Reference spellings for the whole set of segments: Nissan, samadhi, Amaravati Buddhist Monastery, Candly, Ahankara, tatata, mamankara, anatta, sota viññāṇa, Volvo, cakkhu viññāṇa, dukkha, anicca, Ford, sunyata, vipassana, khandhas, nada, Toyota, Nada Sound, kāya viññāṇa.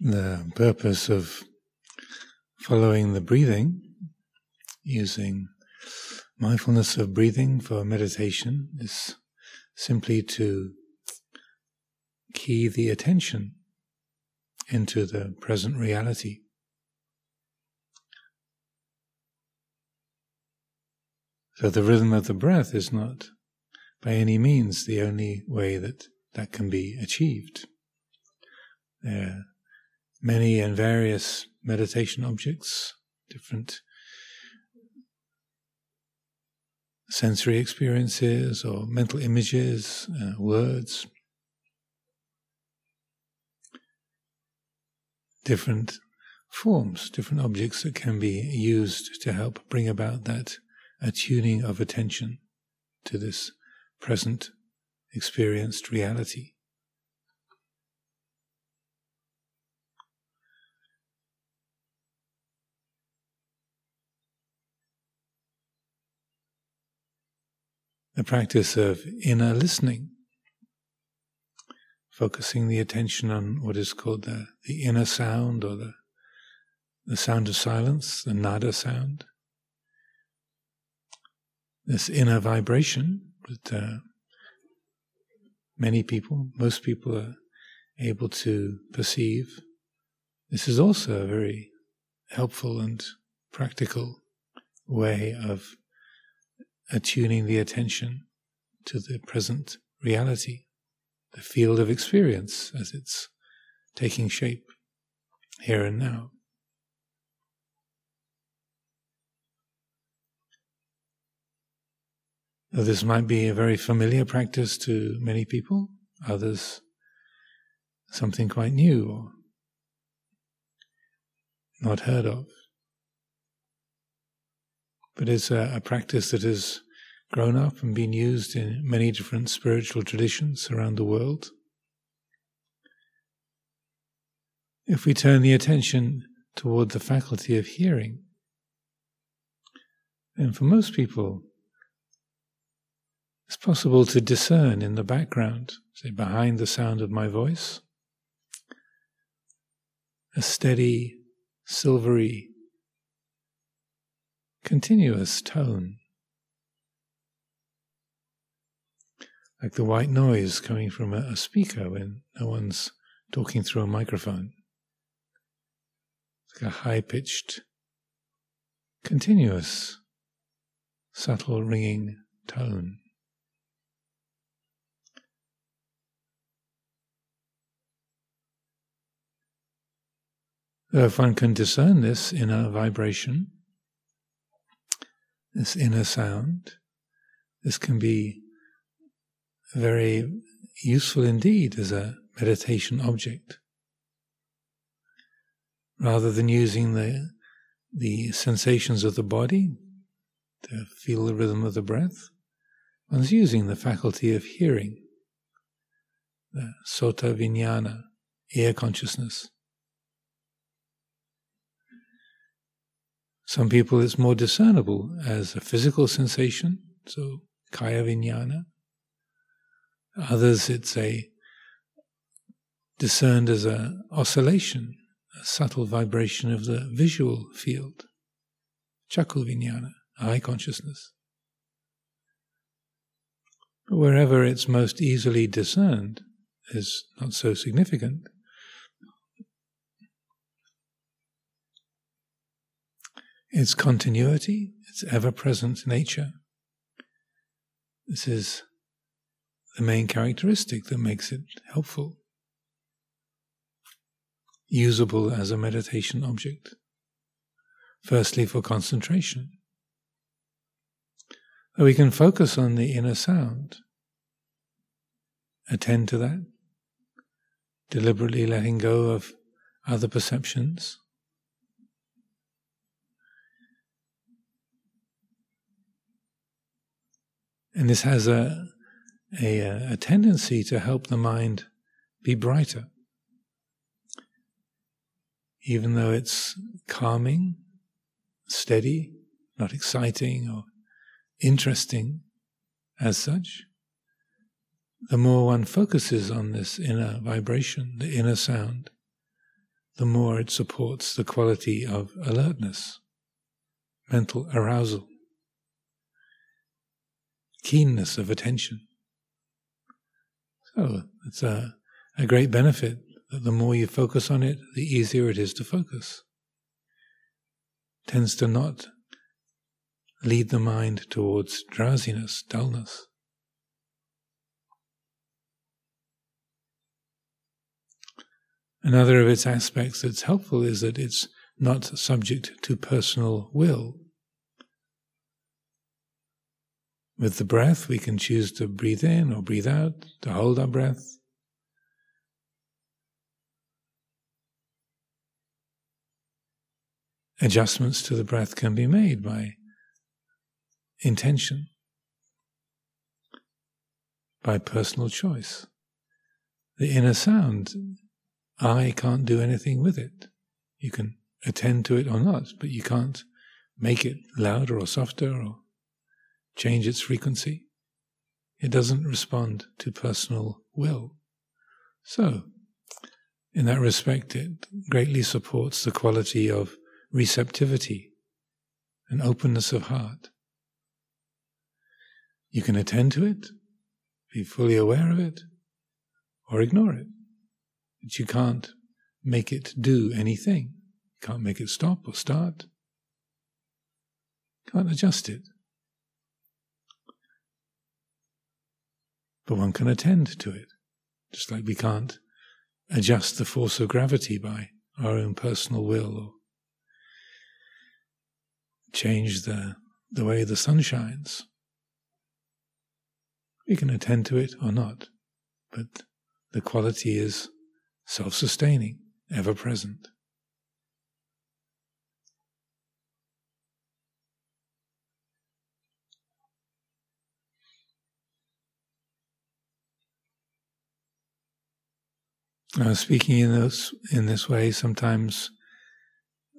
The purpose of following the breathing, using mindfulness of breathing for meditation, is simply to key the attention into the present reality. So the rhythm of the breath is not by any means the only way that can be achieved. There are many and various meditation objects, different sensory experiences or mental images, words, different forms, different objects that can be used to help bring about that attuning of attention to this present experienced reality. The practice of inner listening, focusing the attention on what is called the inner sound, or the sound of silence, the nada sound. This inner vibration that most people are able to perceive. This is also a very helpful and practical way of attuning the attention to the present reality, the field of experience as it's taking shape here and now. Now, this might be a very familiar practice to many people, others something quite new or not heard of. But it's a practice that has grown up and been used in many different spiritual traditions around the world. If we turn the attention toward the faculty of hearing, then for most people, it's possible to discern in the background, say behind the sound of my voice, a steady, silvery, continuous tone, like the white noise coming from a speaker when no one's talking through a microphone. It's like a high-pitched, continuous, subtle ringing tone. So if one can discern this inner vibration, this inner sound, this can be very useful indeed as a meditation object. Rather than using the sensations of the body to feel the rhythm of the breath, one's using the faculty of hearing, the sota viññāṇa, ear consciousness. Some people it's more discernible as a physical sensation, so kāya viññāṇa. Others it's discerned as an oscillation, a subtle vibration of the visual field, cakkhu viññāṇa, eye consciousness. But wherever it's most easily discerned is not so significant. Its continuity, its ever-present nature. This is the main characteristic that makes it helpful, usable as a meditation object. Firstly, for concentration. So we can focus on the inner sound, attend to that, deliberately letting go of other perceptions. And this has a tendency to help the mind be brighter. Even though it's calming, steady, not exciting or interesting as such, the more one focuses on this inner vibration, the inner sound, the more it supports the quality of alertness, mental arousal, keenness of attention. So it's a great benefit that the more you focus on it, the easier it is to focus. It tends to not lead the mind towards drowsiness, dullness. Another of its aspects that's helpful is that it's not subject to personal will. With the breath, we can choose to breathe in or breathe out, to hold our breath. Adjustments to the breath can be made by intention, by personal choice. The inner sound, I can't do anything with it. You can attend to it or not, but you can't make it louder or softer or change its frequency. It doesn't respond to personal will. So, in that respect, it greatly supports the quality of receptivity and openness of heart. You can attend to it, be fully aware of it, or ignore it. But you can't make it do anything. You can't make it stop or start. You can't adjust it. But one can attend to it, just like we can't adjust the force of gravity by our own personal will or change the way the sun shines. We can attend to it or not, but the quality is self-sustaining, ever-present. Now, speaking in this way, sometimes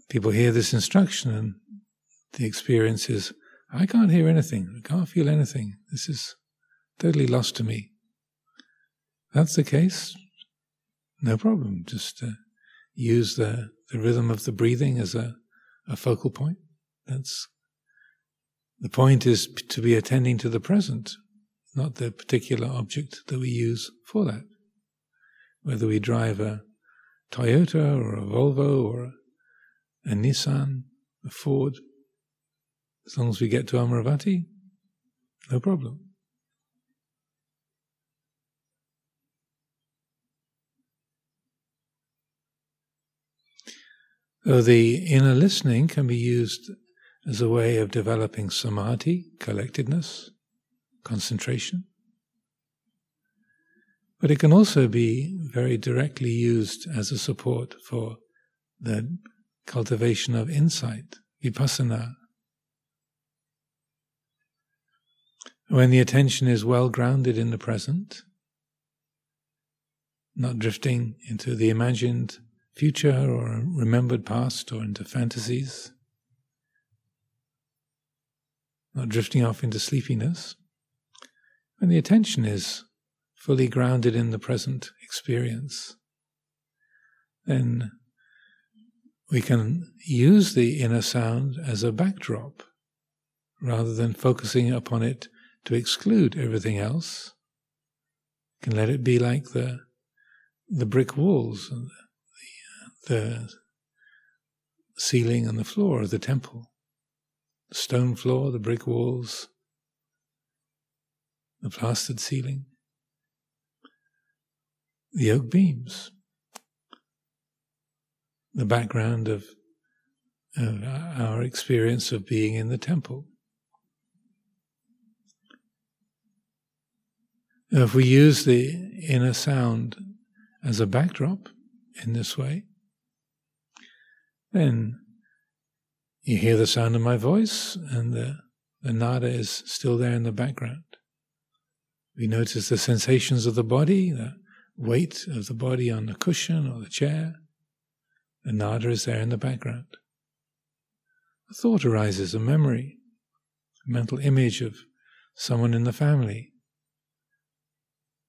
people hear this instruction and the experience is, I can't hear anything, I can't feel anything, this is totally lost to me. If that's the case, no problem, just use the rhythm of the breathing as a focal point. That's the point, is to be attending to the present, not the particular object that we use for that. Whether we drive a Toyota or a Volvo or a Nissan, a Ford, as long as we get to Amaravati, no problem. So the inner listening can be used as a way of developing samadhi, collectedness, concentration. But it can also be very directly used as a support for the cultivation of insight, vipassana. When the attention is well grounded in the present, not drifting into the imagined future or remembered past or into fantasies, not drifting off into sleepiness, when the attention is fully grounded in the present experience, then we can use the inner sound as a backdrop rather than focusing upon it to exclude everything else. We can let it be like the brick walls and the ceiling and the floor of the temple, the stone floor, the brick walls, the plastered ceiling, the oak beams, the background of our experience of being in the temple. Now, if we use the inner sound as a backdrop in this way, then you hear the sound of my voice and the nada is still there in the background. We notice the sensations of the body, the weight of the body on the cushion or the chair, the nada is there in the background. A thought arises, a memory, a mental image of someone in the family.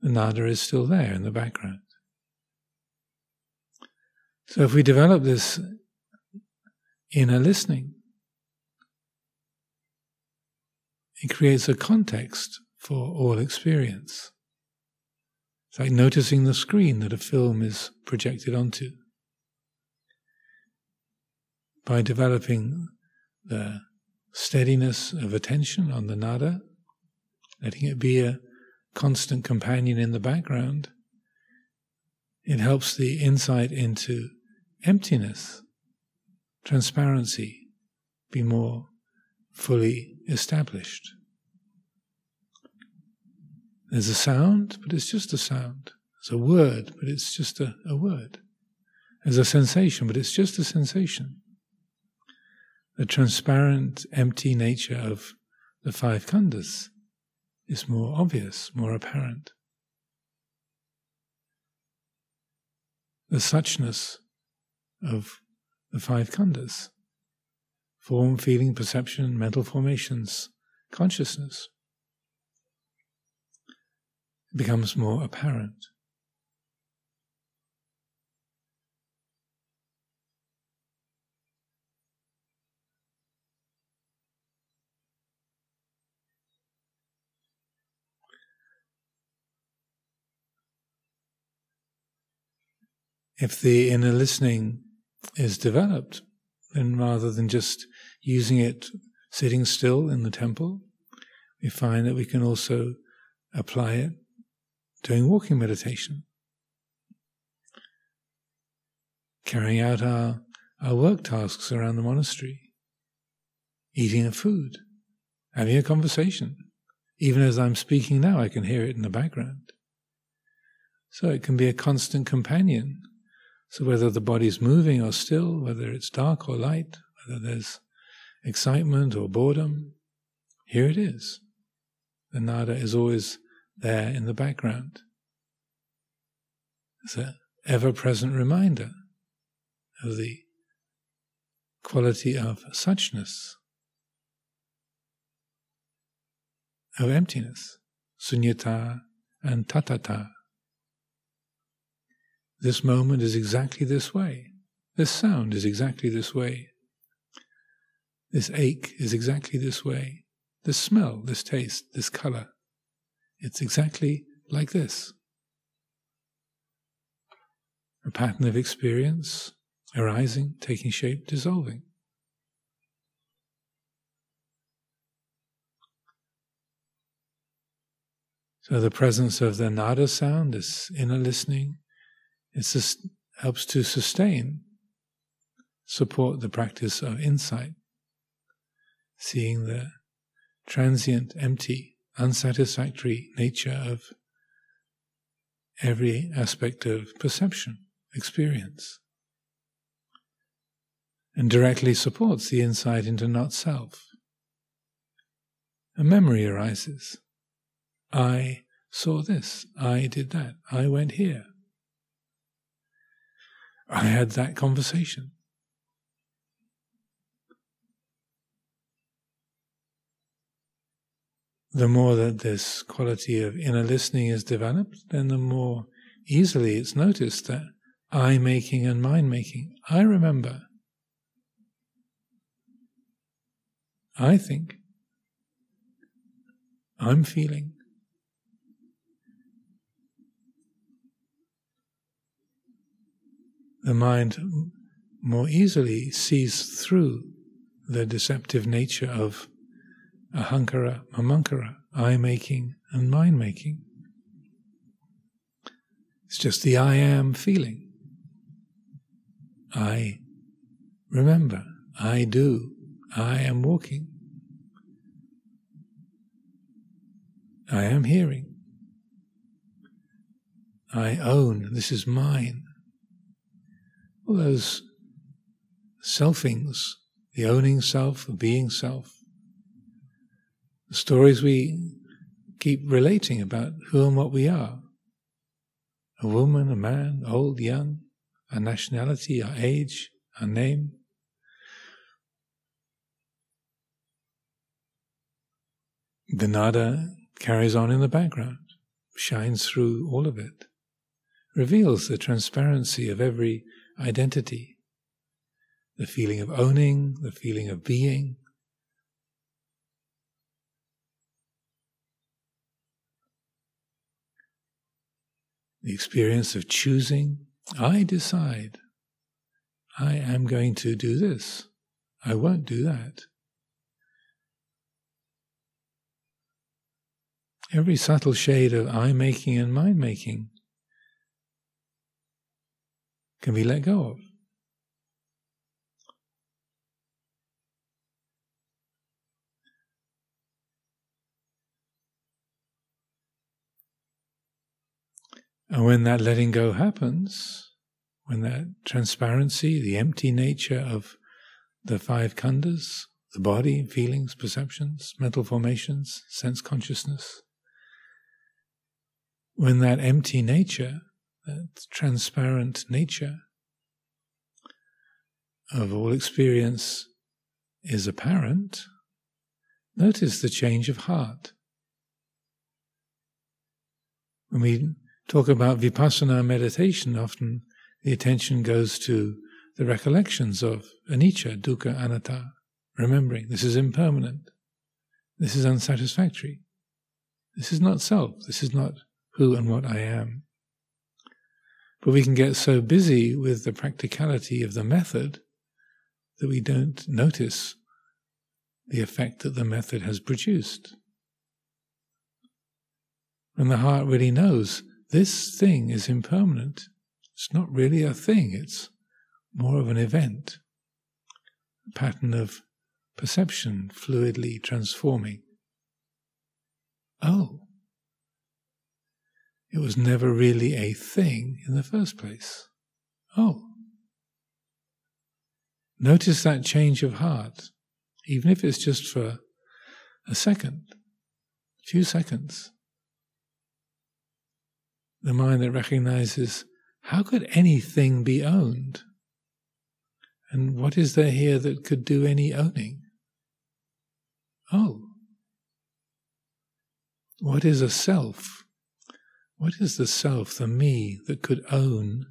The nada is still there in the background. So if we develop this inner listening, it creates a context for all experience. It's like noticing the screen that a film is projected onto. By developing the steadiness of attention on the nada, letting it be a constant companion in the background, it helps the insight into emptiness, transparency, be more fully established. There's a sound, but it's just a sound. There's a word, but it's just a word. There's a sensation, but it's just a sensation. The transparent, empty nature of the five khandhas is more obvious, more apparent. The suchness of the five khandhas, form, feeling, perception, mental formations, consciousness, becomes more apparent. If the inner listening is developed, then rather than just using it sitting still in the temple, we find that we can also apply it doing walking meditation, carrying out our work tasks around the monastery, eating a food, having a conversation. Even as I'm speaking now, I can hear it in the background. So it can be a constant companion. So whether the body's moving or still, whether it's dark or light, whether there's excitement or boredom, here it is. The nada is always there in the background. It's an ever-present reminder of the quality of suchness, of emptiness, sunyata and tatata. This moment is exactly this way. This sound is exactly this way. This ache is exactly this way. This smell, this taste, this color. It's exactly like this. A pattern of experience arising, taking shape, dissolving. So the presence of the nada sound, this inner listening, it helps to sustain, support the practice of insight, seeing the transient, empty, unsatisfactory nature of every aspect of perception, experience, and directly supports the insight into not-self. A memory arises. I saw this, I did that, I went here. I had that conversation. The more that this quality of inner listening is developed, then the more easily it's noticed that I-making and mind-making, I remember, I think, I'm feeling. The mind more easily sees through the deceptive nature of ahankara, mamankara, I-making and mind-making. It's just the I am feeling. I remember, I do, I am walking, I am hearing, I own, this is mine. All those selfings, the owning self, the being self, the stories we keep relating about who and what we are, a woman, a man, old, young, our nationality, our age, our name. The nada carries on in the background, shines through all of it, reveals the transparency of every identity, the feeling of owning, the feeling of being. The experience of choosing, I decide, I am going to do this, I won't do that. Every subtle shade of I-making and mind-making can be let go of. And when that letting go happens, when that transparency, the empty nature of the five khandhas, the body, feelings, perceptions, mental formations, sense consciousness, when that empty nature, that transparent nature of all experience is apparent, notice the change of heart. When we talk about vipassana meditation, often the attention goes to the recollections of anicca, dukkha, anatta, remembering this is impermanent, this is unsatisfactory, this is not self, this is not who and what I am. But we can get so busy with the practicality of the method that we don't notice the effect that the method has produced. And the heart really knows this thing is impermanent. It's not really a thing, it's more of an event, a pattern of perception fluidly transforming. Oh, it was never really a thing in the first place. Oh. Notice that change of heart, even if it's just for a second, a few seconds. The mind that recognizes, how could anything be owned? And what is there here that could do any owning? Oh. What is a self? What is the self, the me, that could own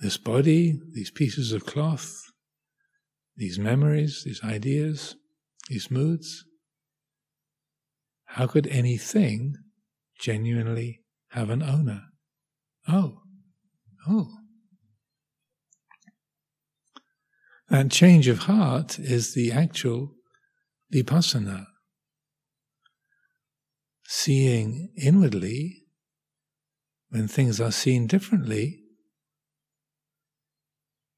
this body, these pieces of cloth, these memories, these ideas, these moods? How could anything genuinely have an owner? Oh. That change of heart is the actual vipassana. Seeing inwardly, when things are seen differently,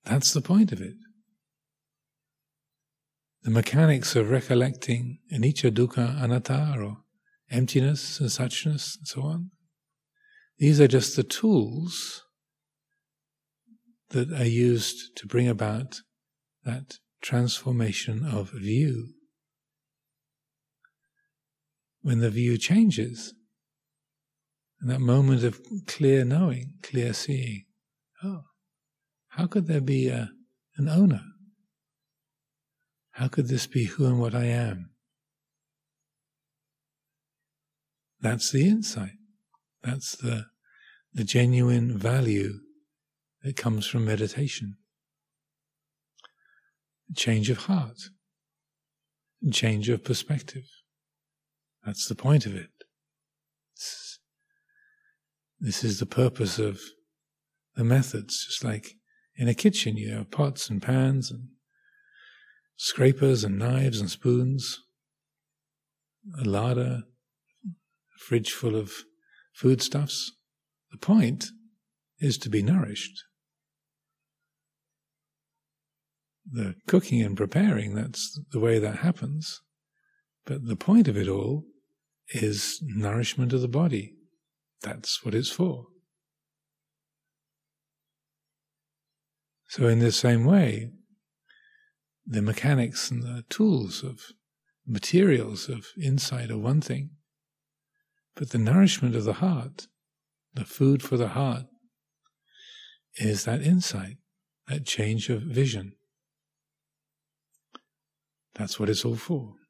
that's the point of it. The mechanics of recollecting anicca, dukkha, anatta, or emptiness and suchness and so on, these are just the tools that are used to bring about that transformation of view. When the view changes, and that moment of clear knowing, clear seeing, oh, how could there be an owner? How could this be who and what I am? That's the insight. That's the genuine value that comes from meditation. Change of heart, change of perspective. That's the point of it. This is the purpose of the methods, just like in a kitchen you have pots and pans and scrapers and knives and spoons, a larder, a fridge full of foodstuffs. The point is to be nourished. The cooking and preparing, that's the way that happens. But the point of it all is nourishment of the body. That's what it's for. So in the same way, the mechanics and the tools of materials of insight are one thing, but the nourishment of the heart, the food for the heart, is that insight, that change of vision. That's what it's all for.